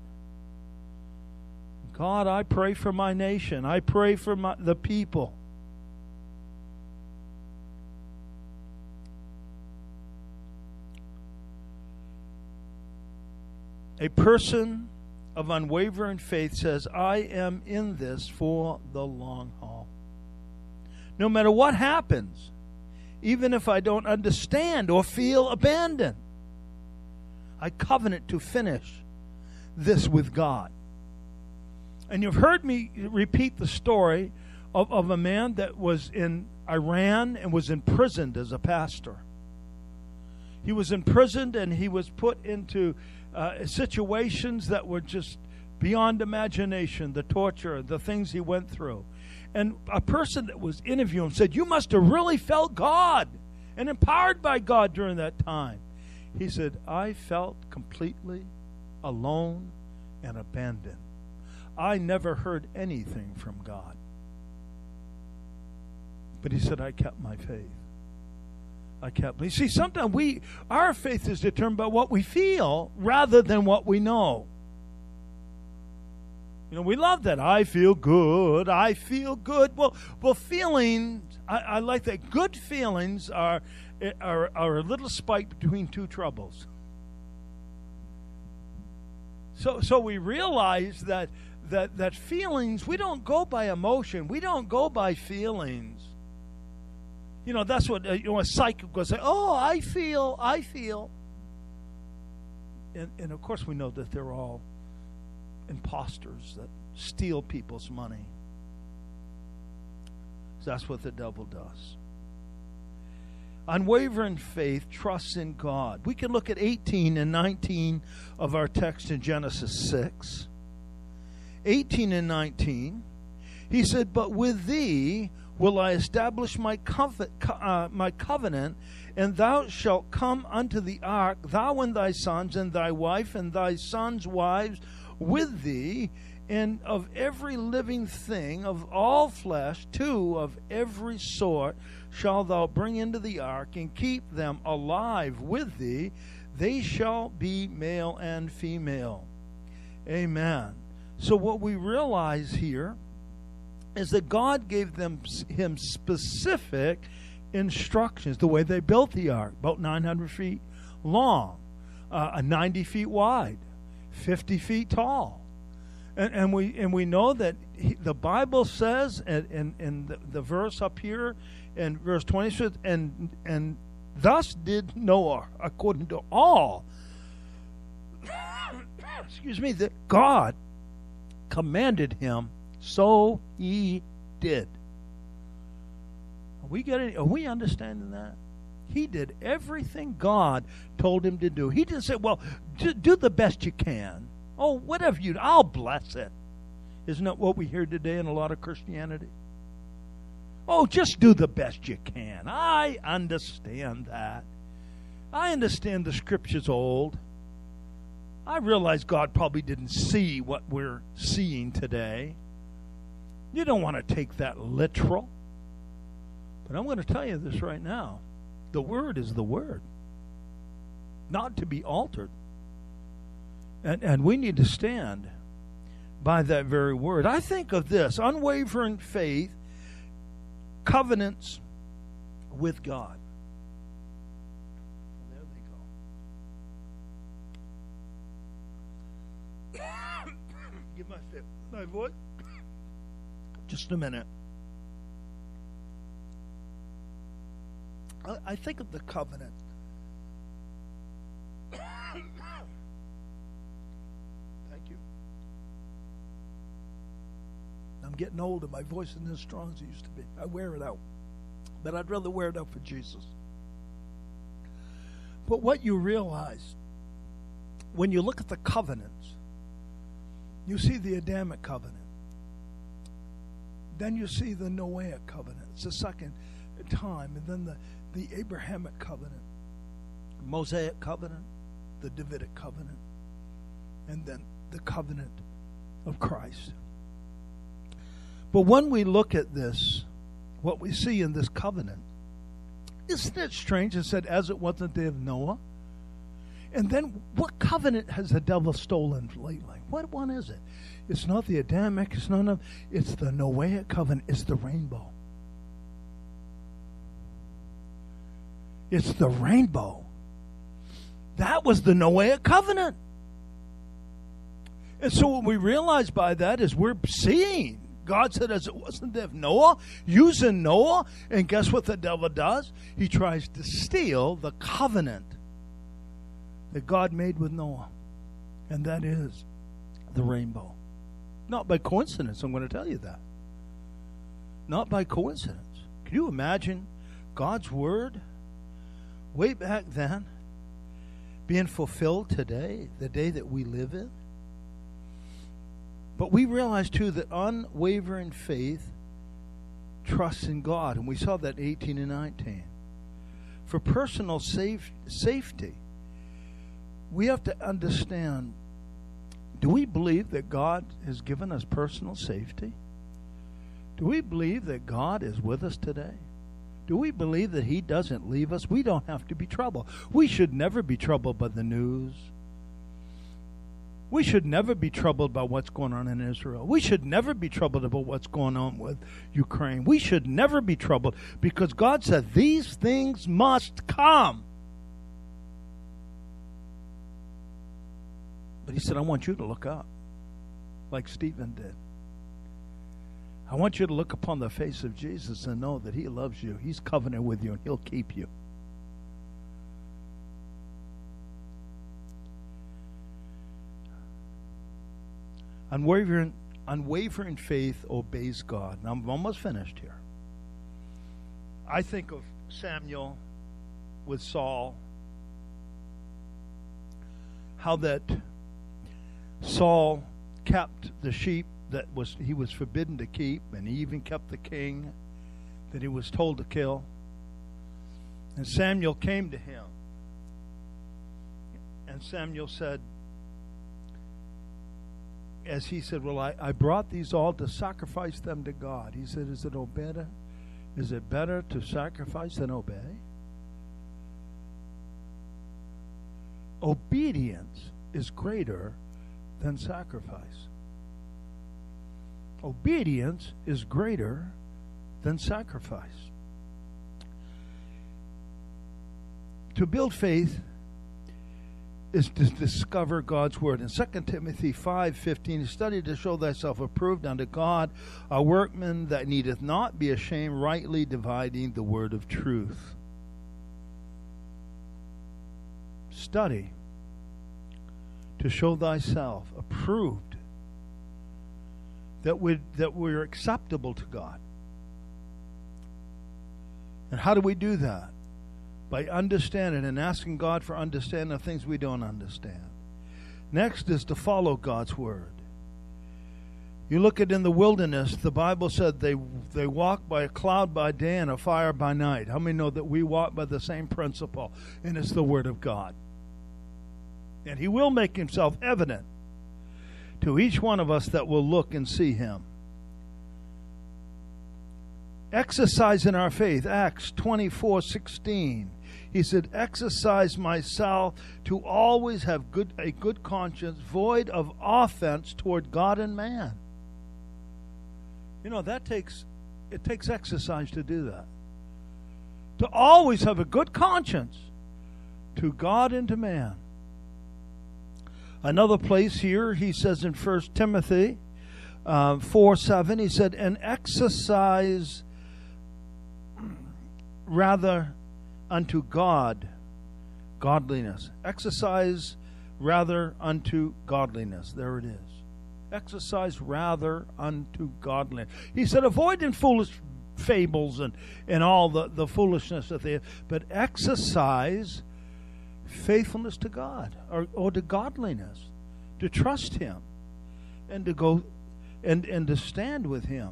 God, I pray for my nation. I pray for my, the people. A person of unwavering faith says, I am in this for the long haul. No matter what happens, even if I don't understand or feel abandoned, I covenant to finish this with God. And you've heard me repeat the story of, of a man that was in Iran and was imprisoned as a pastor. He was imprisoned and he was put into Uh, situations that were just beyond imagination, the torture, the things he went through. And a person that was interviewing him said, you must have really felt God and empowered by God during that time. He said, I felt completely alone and abandoned. I never heard anything from God. But he said, I kept my faith. I kept. You see, sometimes we, our faith is determined by what we feel rather than what we know. You know, we love that. I feel good. I feel good. Well, well, feelings. I, I like that. Good feelings are, are are a little spike between two troubles. So, so we realize that that that feelings. We don't go by emotion. We don't go by feelings. You know, that's what, you know, a psychic will say, oh, I feel, I feel. And, and, of course, we know that they're all imposters that steal people's money. So that's what the devil does. Unwavering faith trusts in God. We can look at eighteen and nineteen of our text in Genesis six. eighteen and nineteen, he said, but with thee will I establish my covenant, uh, my covenant, and thou shalt come unto the ark, thou and thy sons, and thy wife, and thy sons' wives with thee, and of every living thing, of all flesh, two of every sort, shalt thou bring into the ark, and keep them alive with thee. They shall be male and female. Amen. So what we realize here is that God gave them him specific instructions, the way they built the ark, about nine hundred feet long, uh, ninety feet wide, fifty feet tall. And, and, we, and we know that he, the Bible says, and, and, and the, the verse up here, in verse twenty-six, and, and thus did Noah according to all excuse me, that God commanded him, so he did. Are we getting, are we understanding that? He did everything God told him to do. He didn't say, well, do the best you can. Oh, whatever you do, I'll bless it. Isn't that what we hear today in a lot of Christianity? Oh, just do the best you can. I understand that. I understand the scripture's old. I realize God probably didn't see what we're seeing today. You don't want to take that literal. But I'm going to tell you this right now. The word is the word, not to be altered. And, and we need to stand by that very word. I think of this, unwavering faith, covenants with God. There they go. Give my, my voice just a minute. I, I think of the covenant. I'm getting older. My voice isn't as strong as it used to be. I wear it out. But I'd rather wear it out for Jesus. But what you realize, when you look at the covenants, you see the Adamic covenant. Then you see the Noahic covenant. It's the second time. And then the, the Abrahamic covenant, Mosaic covenant, the Davidic covenant, and then the covenant of Christ. But when we look at this, what we see in this covenant, isn't it strange? It said, as it was in the day of Noah. And then, what covenant has the devil stolen lately? What one is it? It's not the Adamic. It's none of. It's the Noahic covenant. It's the rainbow. It's the rainbow. That was the Noahic covenant. And so, what we realize by that is we're seeing. God said, as it wasn't there, Noah, using Noah, and guess what the devil does? He tries to steal the covenant that God made with Noah, and that is the rainbow. Not by coincidence, I'm going to tell you that. Not by coincidence. Can you imagine God's word way back then being fulfilled today, the day that we live in? But we realize, too, that unwavering faith trusts in God. And we saw that in eighteen and nineteen. For personal safe, safety, we have to understand, do we believe that God has given us personal safety? Do we believe that God is with us today? Do we believe that He doesn't leave us? We don't have to be troubled. We should never be troubled by the news. We should never be troubled by what's going on in Israel. We should never be troubled about what's going on with Ukraine. We should never be troubled because God said these things must come. But He said, I want you to look up like Stephen did. I want you to look upon the face of Jesus and know that He loves you. He's covenanted with you and He'll keep you. Unwavering, unwavering faith obeys God. And I'm almost finished here. I think of Samuel with Saul, how that Saul kept the sheep that was he was forbidden to keep, and he even kept the king that he was told to kill. And Samuel came to him, and Samuel said, as he said, well, I, I brought these all to sacrifice them to God. He said, is it better, is it better to sacrifice than obey? Obedience is greater than sacrifice. Obedience is greater than sacrifice. To build faith is to discover God's word. In Second Timothy five fifteen, study to show thyself approved unto God, a workman that needeth not be ashamed, rightly dividing the word of truth. Study to show thyself approved, that would that we're acceptable to God. And how do we do that? By understanding and asking God for understanding of things we don't understand. Next is to follow God's word. You look at in the wilderness, the Bible said they they walk by a cloud by day and a fire by night. How many know that we walk by the same principle? And it's the word of God. And he will make himself evident to each one of us that will look and see him. Exercise in our faith. Acts twenty-four sixteen. He said, exercise myself to always have good a good conscience, void of offense toward God and man. You know, that takes it takes exercise to do that. To always have a good conscience to God and to man. Another place here, he says in First Timothy uh, four seven, he said, and exercise rather unto God godliness. Exercise rather unto godliness. There it is. Exercise rather unto godliness. He said, avoiding foolish fables and, and all the, the foolishness that they have, but exercise faithfulness to God, or, or to godliness, to trust him and to go and, and to stand with him.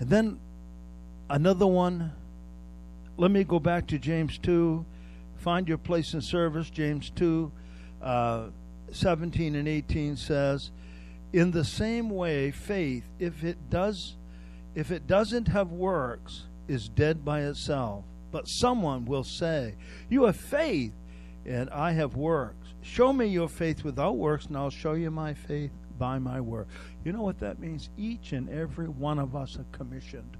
And then another one, let me go back to James two. Find your place in service. James two, uh, seventeen and eighteen says, in the same way, faith, if it does, if it doesn't have works, is dead by itself. But someone will say, you have faith, and I have works. Show me your faith without works, and I'll show you my faith by my work. You know what that means? Each and every one of us are commissioned.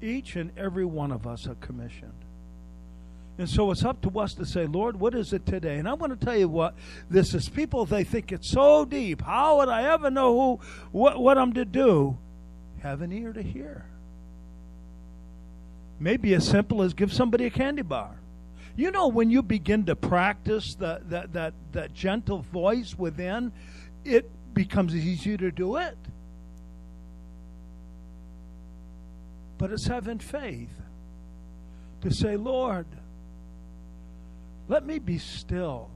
Each and every one of us are commissioned. And so it's up to us to say, Lord, what is it today? And I'm going to tell you what, this is people, they think it's so deep. How would I ever know who, what, what I'm to do? Have an ear to hear. Maybe as simple as give somebody a candy bar. You know, when you begin to practice the, that, that, that gentle voice within, it becomes easier to do it. But it's having faith to say, Lord, let me be still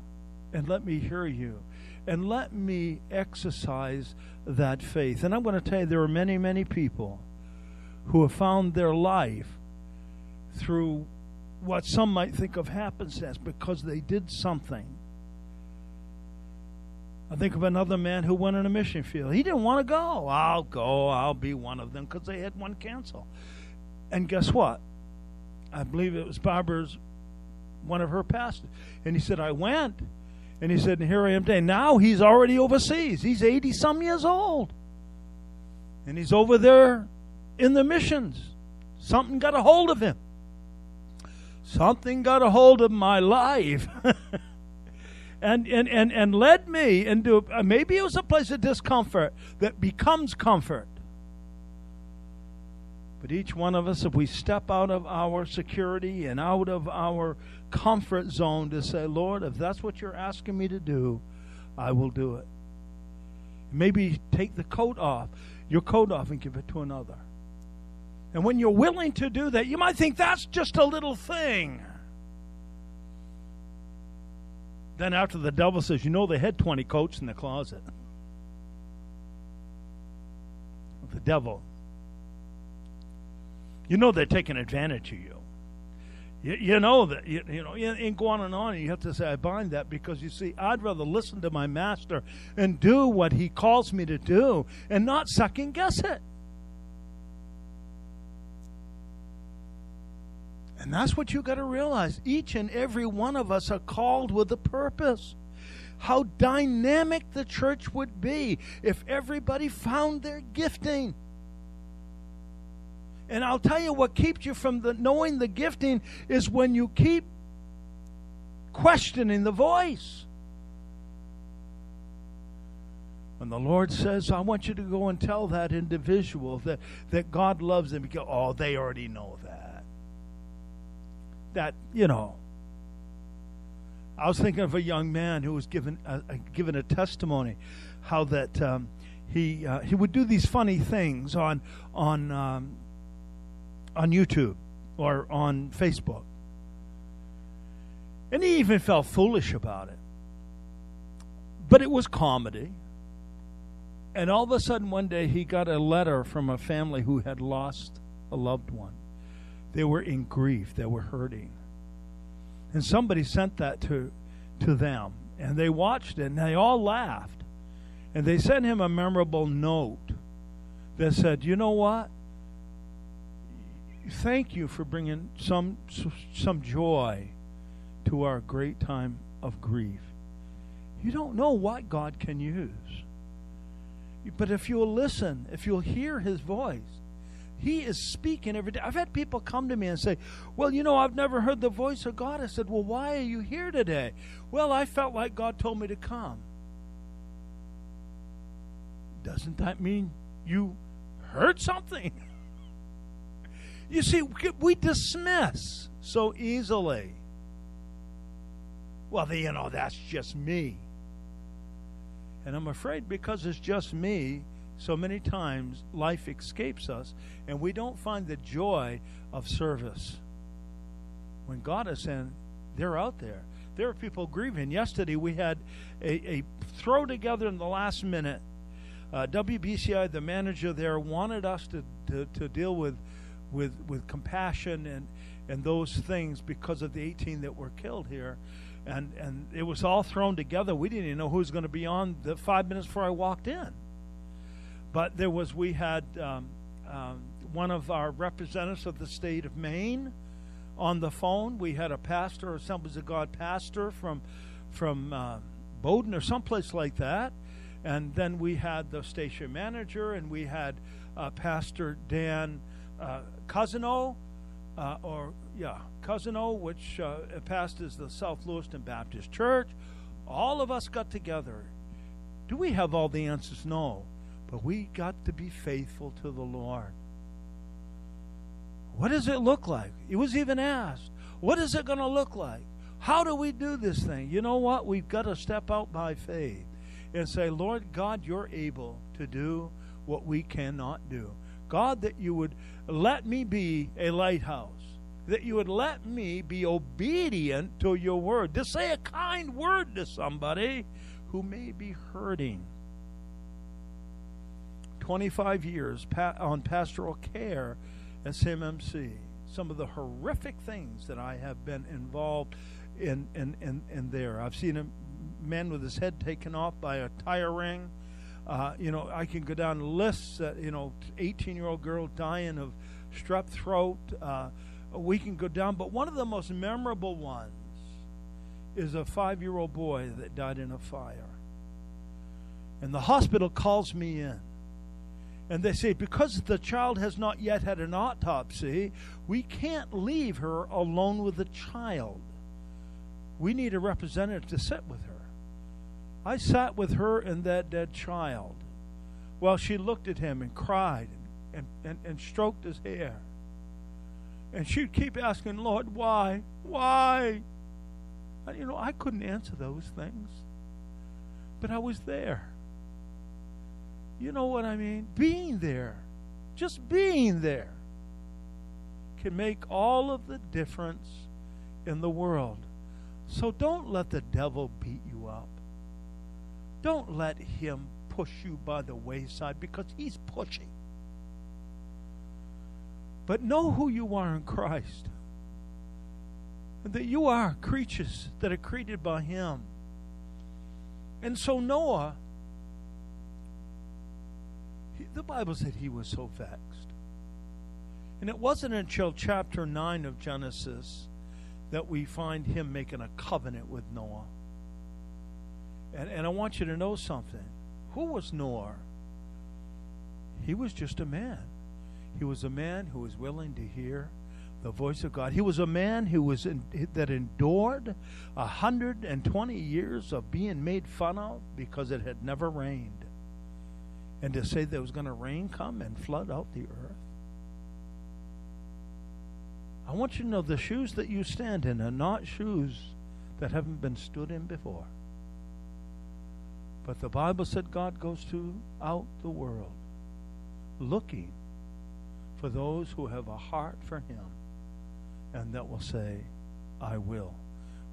and let me hear you and let me exercise that faith. And I'm going to tell you, there are many, many people who have found their life through what some might think of happenstance because they did something. I think of another man who went on a mission field. He didn't want to go. I'll go. I'll be one of them, because they had one cancel. And guess what? I believe it was Barbara's, one of her pastors. And he said, I went. And he said, and here I am today. Now he's already overseas. He's eighty-some years old. And he's over there in the missions. Something got a hold of him. Something got a hold of my life. And, and, and, and led me into, maybe it was a place of discomfort that becomes comfort. But each one of us, if we step out of our security and out of our comfort zone to say, Lord, if that's what you're asking me to do, I will do it. Maybe take the coat off, your coat off, and give it to another. And when you're willing to do that, you might think that's just a little thing. Then after the devil says, you know, they had twenty coats in the closet. The devil. You know they're taking advantage of you. You, you know that, you, you know, and go on and on. And you have to say, I bind that, because, you see, I'd rather listen to my master and do what he calls me to do and not second guess it. And that's what you got to realize. Each and every one of us are called with a purpose. How dynamic the church would be if everybody found their gifting. And I'll tell you what keeps you from the, knowing the gifting is when you keep questioning the voice. When the Lord says, I want you to go and tell that individual that, that God loves them. You go, oh, they already know that. That, you know, I was thinking of a young man who was given a, a, given a testimony, how that um, he uh, he would do these funny things on on um, on YouTube or on Facebook, and he even felt foolish about it. But it was comedy. And all of a sudden, one day, he got a letter from a family who had lost a loved one. They were in grief. They were hurting. And somebody sent that to, to them. And they watched it, and they all laughed. And they sent him a memorable note that said, you know what? Thank you for bringing some, some joy to our great time of grief. You don't know what God can use. But if you'll listen, if you'll hear His voice, He is speaking every day. I've had people come to me and say, well, you know, I've never heard the voice of God. I said, well, why are you here today? Well, I felt like God told me to come. Doesn't that mean you heard something? You see, we dismiss so easily. Well, you know, that's just me. And I'm afraid because it's just me, so many times life escapes us and we don't find the joy of service. When God is in, they're out there. There are people grieving. Yesterday we had a, a throw together in the last minute. Uh, W B C I, the manager there, wanted us to, to, to deal with, with, with compassion and, and those things because of the eighteen that were killed here. And and it was all thrown together. We didn't even know who was going to be on the five minutes before I walked in. But there was, we had um, um, one of our representatives of the state of Maine on the phone. We had a pastor, Assemblies of God pastor from from uh, Bowdoin or someplace like that. And then we had the station manager, and we had uh, Pastor Dan uh, Cousineau, uh, or yeah, Cousineau, which uh, pastors the South Lewiston Baptist Church. All of us got together. Do we have all the answers? No. But we got to be faithful to the Lord. What does it look like? It was even asked. What is it going to look like? How do we do this thing? You know what? We've got to step out by faith and say, Lord God, you're able to do what we cannot do. God, that you would let me be a lighthouse. That you would let me be obedient to your word. To say a kind word to somebody who may be hurting. twenty-five years on pastoral care as M M C. Some of the horrific things that I have been involved in, in, in, in there. I've seen a man with his head taken off by a tire ring. Uh, you know, I can go down lists that, you know, eighteen-year-old girl dying of strep throat. Uh, We can go down, but one of the most memorable ones is a five-year-old boy that died in a fire. And the hospital calls me in. And they say, because the child has not yet had an autopsy, we can't leave her alone with the child. We need a representative to sit with her. I sat with her and that dead child. Well, she looked at him and cried and, and, and stroked his hair. And she'd keep asking, Lord, why? Why? And, you know, I couldn't answer those things. But I was there. You know what I mean? Being there. Just being there can make all of the difference in the world. So don't let the devil beat you up. Don't let him push you by the wayside because he's pushing. But know who you are in Christ. And that you are creatures that are created by Him. And so Noah, he, the Bible said he was so vexed. And it wasn't until chapter nine of Genesis that we find him making a covenant with Noah. And, and I want you to know something. Who was Noah? He was just a man. He was a man who was willing to hear the voice of God. He was a man who was in, that endured one hundred twenty years of being made fun of because it had never rained. And to say there was going to rain come and flood out the earth. I want you to know the shoes that you stand in are not shoes that haven't been stood in before. But the Bible said God goes throughout the world looking for those who have a heart for him and that will say, I will.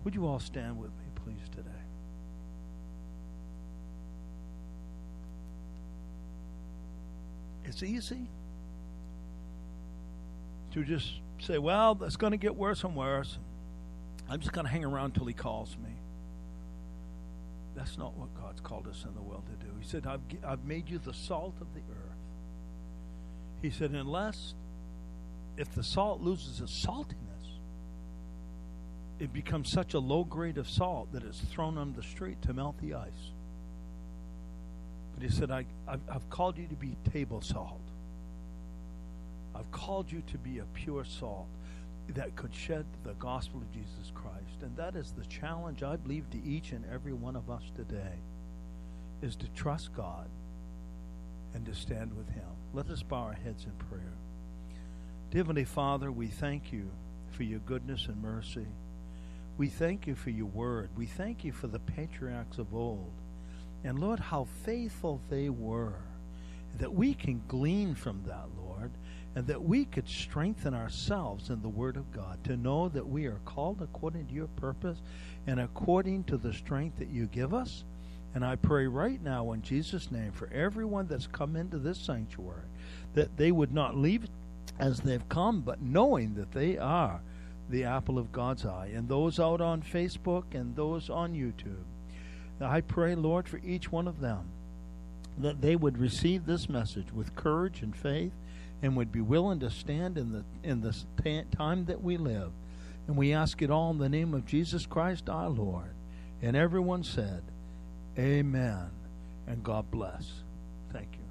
Would you all stand with me, please, today? It's easy to just say, well, it's going to get worse and worse. I'm just going to hang around till he calls me. That's not what God's called us in the world to do. He said, I've, I've made you the salt of the earth. He said, unless, if the salt loses its saltiness, it becomes such a low grade of salt that it's thrown on the street to melt the ice. But he said, I, I've, I've called you to be table salt. I've called you to be a pure salt that could shed the gospel of Jesus Christ. And that is the challenge, I believe, to each and every one of us today, is to trust God and to stand with him. Let us bow our heads in prayer. Dear Heavenly Father, we thank you for your goodness and mercy. We thank you for your word. We thank you for the patriarchs of old. And Lord, how faithful they were, that we can glean from that, Lord, and that we could strengthen ourselves in the word of God, to know that we are called according to your purpose and according to the strength that you give us. And I pray right now in Jesus' name for everyone that's come into this sanctuary, that they would not leave as they've come, but knowing that they are the apple of God's eye. And those out on Facebook and those on YouTube, I pray, Lord, for each one of them, that they would receive this message with courage and faith and would be willing to stand in the in the time that we live. And we ask it all in the name of Jesus Christ our Lord. And everyone said, Amen. And God bless. Thank you.